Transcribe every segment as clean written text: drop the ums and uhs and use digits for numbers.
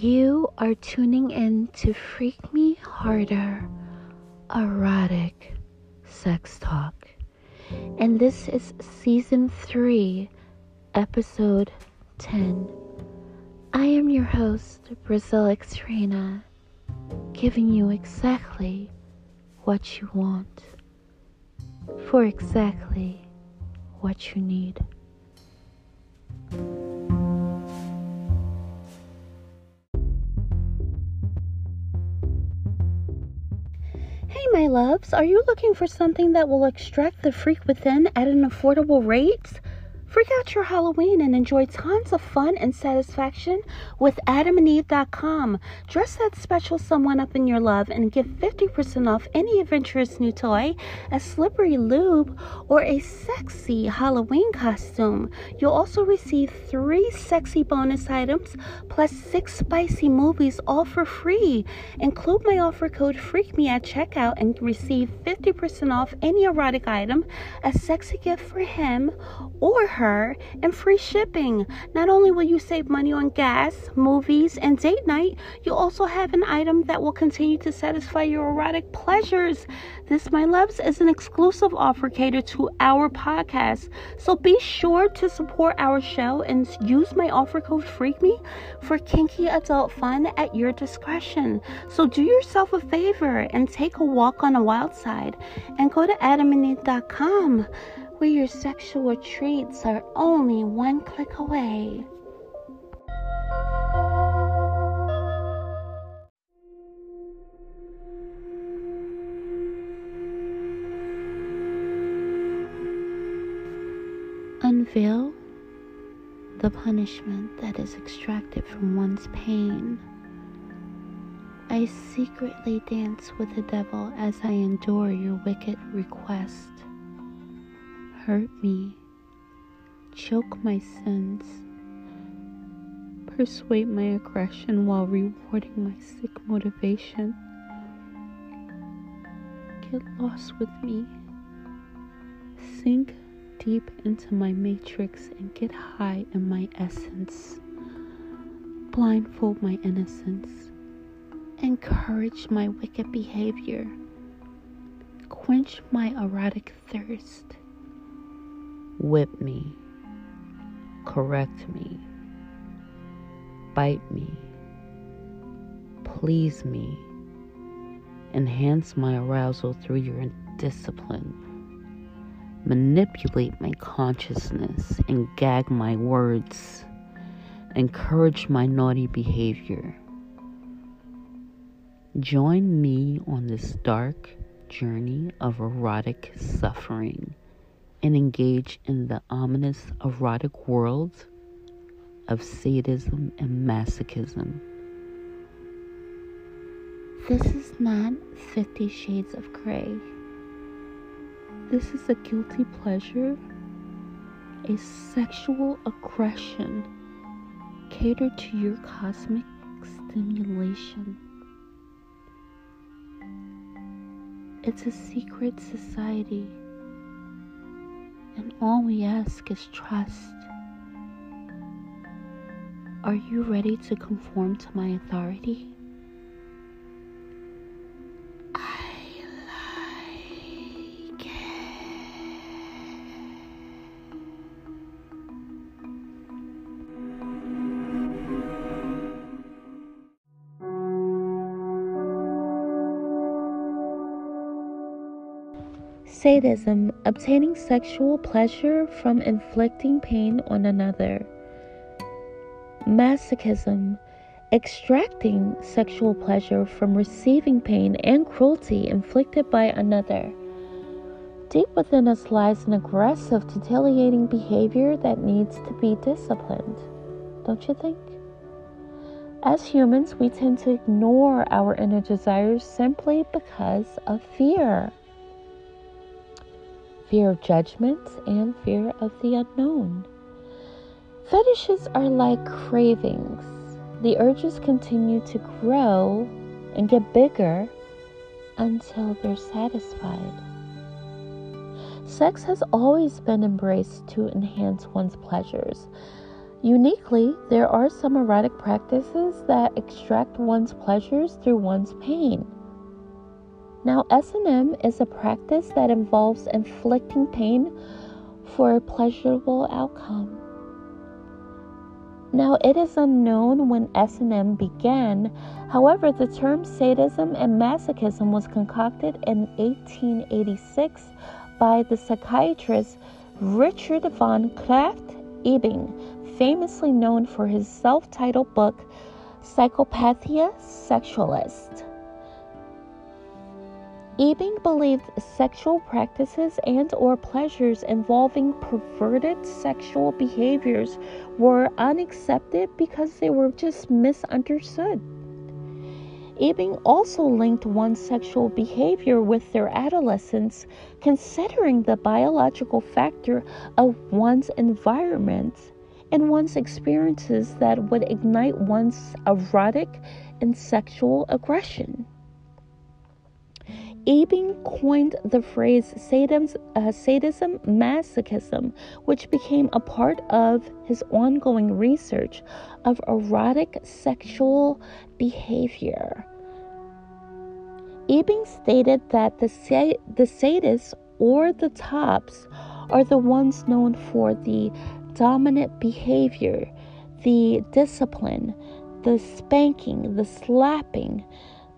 You are tuning in to Freak Me Harder, Erotic Sex Talk. And this is Season 3, Episode 10. I am your host, Brazil Xraina, giving you exactly what you want, for exactly what you need. My loves, are you looking for something that will extract the freak within at an affordable rate? Freak out your Halloween and enjoy tons of fun and satisfaction with AdamAndEve.com. Dress that special someone up in your love and give 50% off any adventurous new toy, a slippery lube, or a sexy Halloween costume. You'll also receive 3 sexy bonus items plus 6 spicy movies, all for free. Include my offer code FREAKME at checkout and receive 50% off any erotic item, a sexy gift for him or her, and free shipping. Not only will you save money on gas, movies, and date night, you'll also have an item that will continue to satisfy your erotic pleasures. This, my loves, is an exclusive offer catered to our podcast. So be sure to support our show and use my offer code FREAKME for kinky adult fun at your discretion. So do yourself a favor and take a walk on the wild side and go to AdamAndEve.com, where your sexual treats are only one click away. Unveil the punishment that is extracted from one's pain. I secretly dance with the devil as I endure your wicked request. Hurt me, choke my sins, persuade my aggression while rewarding my sick motivation. Get lost with me, sink deep into my matrix and get high in my essence. Blindfold my innocence, encourage my wicked behavior, quench my erotic thirst. Whip me, correct me, bite me, please me, enhance my arousal through your discipline, manipulate my consciousness and gag my words, encourage my naughty behavior. Join me on this dark journey of erotic suffering and engage in the ominous erotic world of sadism and masochism. This is not 50 Shades of Grey. This is a guilty pleasure, a sexual aggression catered to your cosmic stimulation. It's a secret society, and all we ask is trust. Are you ready to conform to my authority? I like it. Sadism. Obtaining sexual pleasure from inflicting pain on another. Masochism. Extracting sexual pleasure from receiving pain and cruelty inflicted by another. Deep within us lies an aggressive, retaliating behavior that needs to be disciplined. Don't you think? As humans, we tend to ignore our inner desires simply because of fear. Fear of judgment and fear of the unknown. Fetishes are like cravings. The urges continue to grow and get bigger until they're satisfied. Sex has always been embraced to enhance one's pleasures, Uniquely, there are some erotic practices that extract one's pleasures through one's pain. Now, S&M is a practice that involves inflicting pain for a pleasurable outcome. Now, it is unknown when S&M began. However, the term sadism and masochism was concocted in 1886 by the psychiatrist Richard von Krafft-Ebing, famously known for his self-titled book, Psychopathia Sexualis. Ebing believed sexual practices and/or pleasures involving perverted sexual behaviors were unaccepted because they were just misunderstood. Ebing also linked one's sexual behavior with their adolescence, considering the biological factor of one's environment and one's experiences that would ignite one's erotic and sexual aggression. Ebing coined the phrase sadism masochism, which became a part of his ongoing research of erotic sexual behavior. Ebing stated that the sadists or the tops are the ones known for the dominant behavior, the discipline, the spanking, the slapping,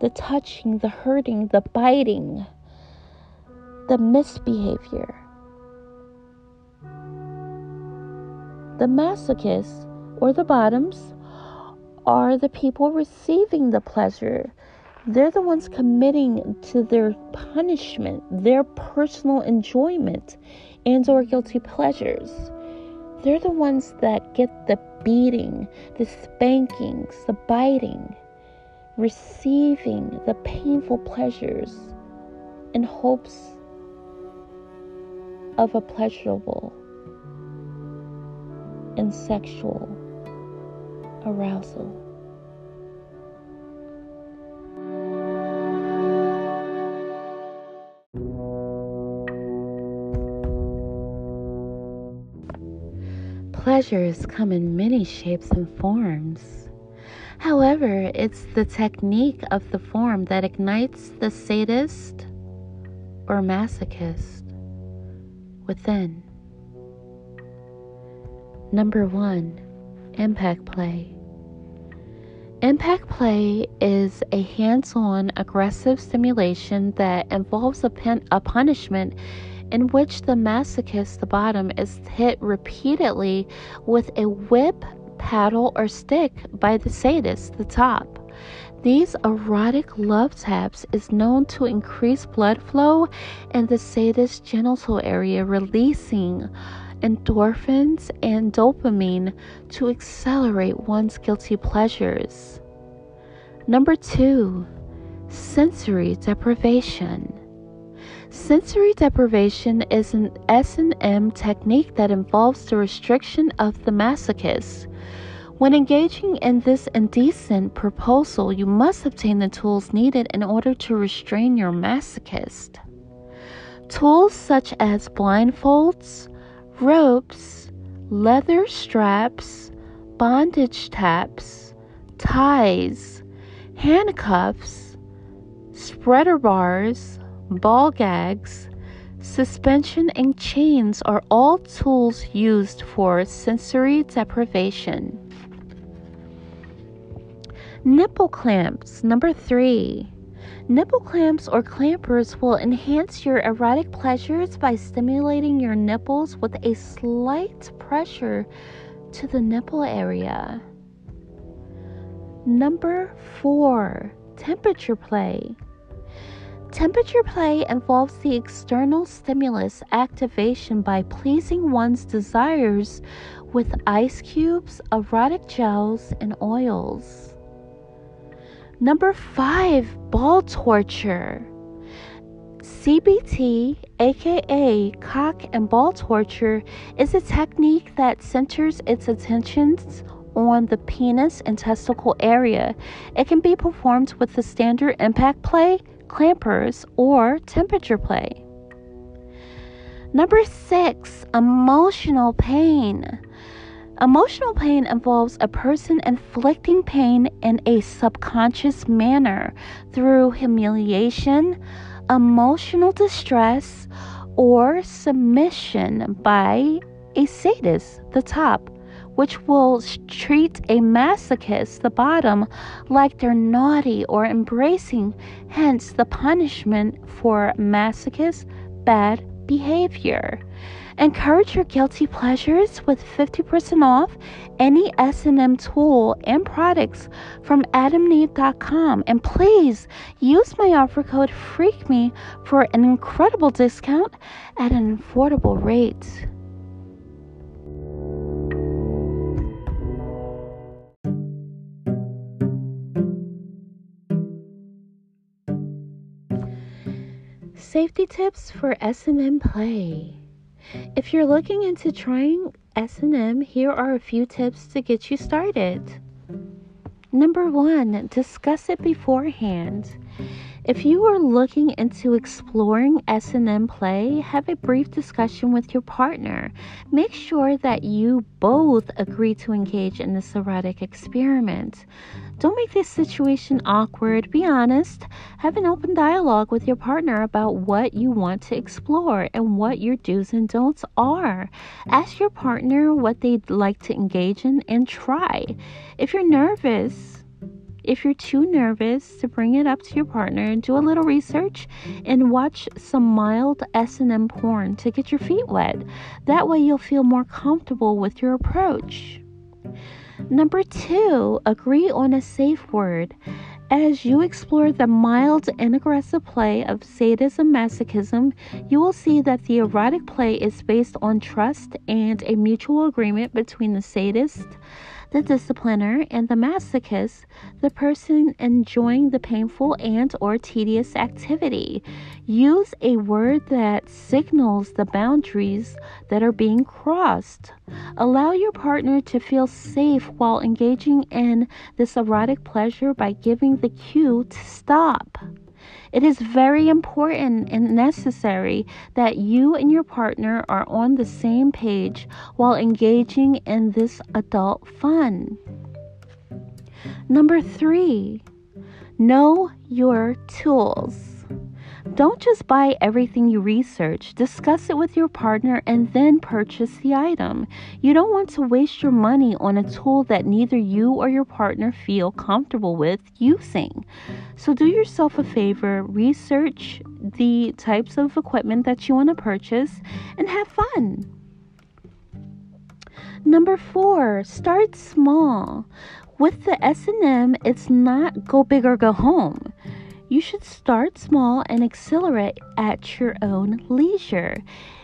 the touching, the hurting, the biting, the misbehavior. The masochists, or the bottoms, are the people receiving the pleasure. They're the ones committing to their punishment, their personal enjoyment, and/or guilty pleasures. They're the ones that get the beating, the spankings, the biting, receiving the painful pleasures in hopes of a pleasurable and sexual arousal. Pleasures come in many shapes and forms. However, it's the technique of the form that ignites the sadist or masochist within. Number 1, impact play. Impact play is a hands-on, aggressive stimulation that involves a punishment in which the masochist, the bottom, is hit repeatedly with a whip, paddle, or stick by the sadist, the top. These erotic love taps is known to increase blood flow in the sadist's genital area, releasing endorphins and dopamine to accelerate one's guilty pleasures. Number 2, sensory deprivation. Sensory deprivation is an S&M technique that involves the restriction of the masochist. When engaging in this indecent proposal, you must obtain the tools needed in order to restrain your masochist. Tools such as blindfolds, ropes, leather straps, bondage taps, ties, handcuffs, spreader bars, ball gags, suspension, and chains are all tools used for sensory deprivation. Nipple clamps, number 3. Nipple clamps or clampers will enhance your erotic pleasures by stimulating your nipples with a slight pressure to the nipple area. Number 4, temperature play. Temperature play involves the external stimulus activation by pleasing one's desires with ice cubes, erotic gels, and oils. Number 5, ball torture. CBT, aka cock and ball torture, is a technique that centers its attentions on the penis and testicle area. It can be performed with the standard impact play, clampers, or temperature play. Number 6, emotional pain. Emotional pain involves a person inflicting pain in a subconscious manner through humiliation, emotional distress, or submission by a sadist, the top, which will treat a masochist, the bottom, like they're naughty or embracing, hence the punishment for masochist bad behavior. Encourage your guilty pleasures with 50% off any S&M tool and products from AdamAndEve.com. And please use my offer code FREAKME for an incredible discount at an affordable rate. Safety tips for S&M play. If you're looking into trying S&M, here are a few tips to get you started. Number 1, discuss it beforehand. If you are looking into exploring S&M play, have a brief discussion with your partner. Make sure that you both agree to engage in this erotic experiment. Don't make this situation awkward. Be honest. Have an open dialogue with your partner about what you want to explore and what your do's and don'ts are. Ask your partner what they'd like to engage in and try. If you're too nervous to bring it up to your partner, do a little research and watch some mild S&M porn to get your feet wet. That way you'll feel more comfortable with your approach. Number 2, agree on a safe word. As you explore the mild and aggressive play of sadism masochism, you will see that the erotic play is based on trust and a mutual agreement between the sadist, the discipliner, and the masochist, the person enjoying the painful and/or tedious activity. Use a word that signals the boundaries that are being crossed. Allow your partner to feel safe while engaging in this erotic pleasure by giving the cue to stop. It is very important and necessary that you and your partner are on the same page while engaging in this adult fun. Number 3, know your tools. Don't just buy everything you research. Discuss it with your partner and then purchase the item. You don't want to waste your money on a tool that neither you or your partner feel comfortable with using. So do yourself a favor, research the types of equipment that you want to purchase and have fun. Number 4, start small. With the S&M, it's not go big or go home. You should start small and accelerate at your own leisure.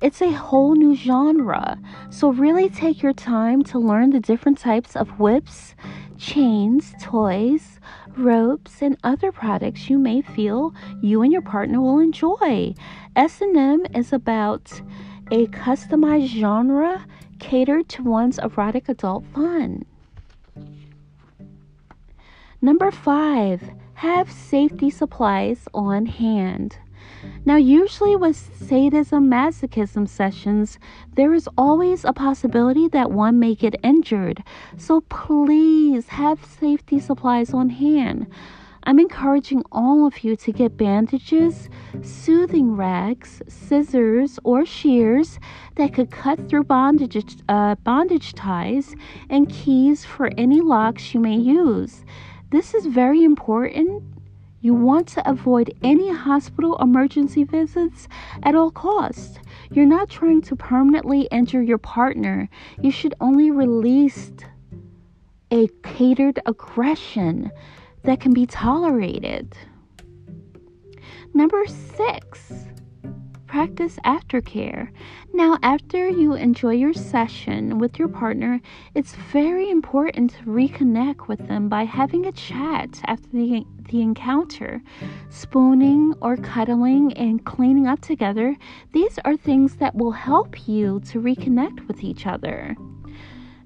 It's a whole new genre, so really take your time to learn the different types of whips, chains, toys, ropes, and other products you may feel you and your partner will enjoy. S&M is about a customized genre catered to one's erotic adult fun. Number 5. Have safety supplies on hand. Now, usually with sadism masochism sessions, there is always a possibility that one may get injured. So please have safety supplies on hand. I'm encouraging all of you to get bandages, soothing rags, scissors, or shears that could cut through bondage ties, and keys for any locks you may use. This is very important. You want to avoid any hospital emergency visits at all costs. You're not trying to permanently injure your partner. You should only release a catered aggression that can be tolerated. Number 6. Practice aftercare. Now, after you enjoy your session with your partner, it's very important to reconnect with them by having a chat after the encounter. Spooning or cuddling and cleaning up together, these are things that will help you to reconnect with each other.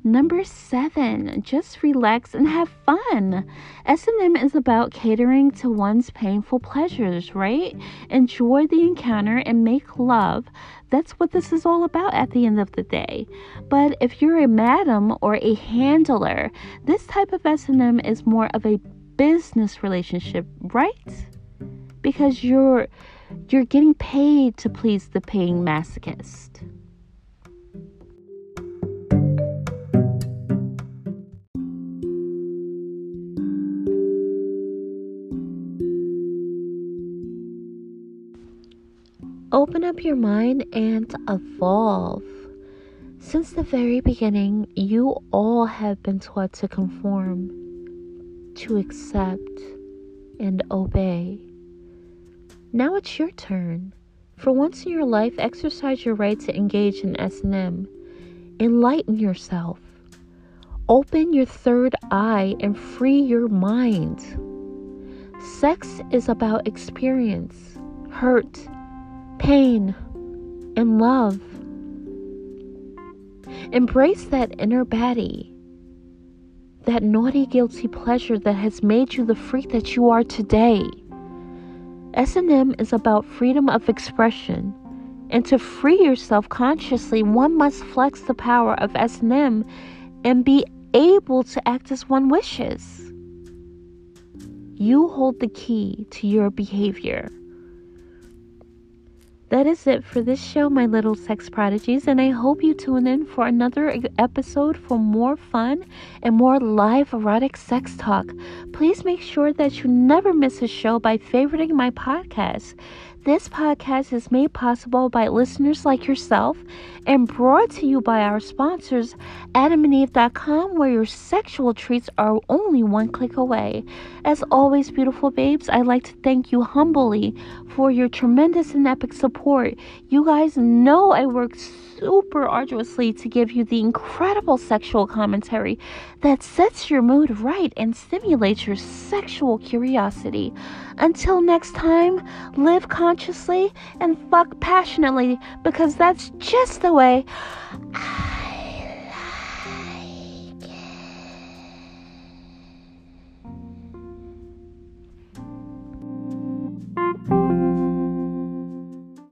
Number 7, just relax and have fun. S&M is about catering to one's painful pleasures, right? Enjoy the encounter and make love. That's what this is all about at the end of the day. But if you're a madam or a handler, this type of S&M is more of a business relationship, right? Because you're getting paid to please the paying masochist. Open up your mind and evolve. Since the very beginning, you all have been taught to conform, to accept, and obey. Now it's your turn. For once in your life, exercise your right to engage in S&M. Enlighten yourself. Open your third eye and free your mind. Sex is about experience, hurt, pain, and love. Embrace that inner baddie, that naughty, guilty pleasure that has made you the freak that you are today. S&M is about freedom of expression, and to free yourself consciously, one must flex the power of S&M and be able to act as one wishes. You hold the key to your behavior. That is it for this show, my little sex prodigies, and I hope you tune in for another episode for more fun and more live erotic sex talk. Please make sure that you never miss a show by favoriting my podcast. This podcast is made possible by listeners like yourself and brought to you by our sponsors, AdamAndEve.com, where your sexual treats are only one click away. As always, beautiful babes, I'd like to thank you humbly for your tremendous and epic support. You guys know I work super arduously to give you the incredible sexual commentary that sets your mood right and stimulates your sexual curiosity. Until next time, live consciously and fuck passionately, because that's just the way.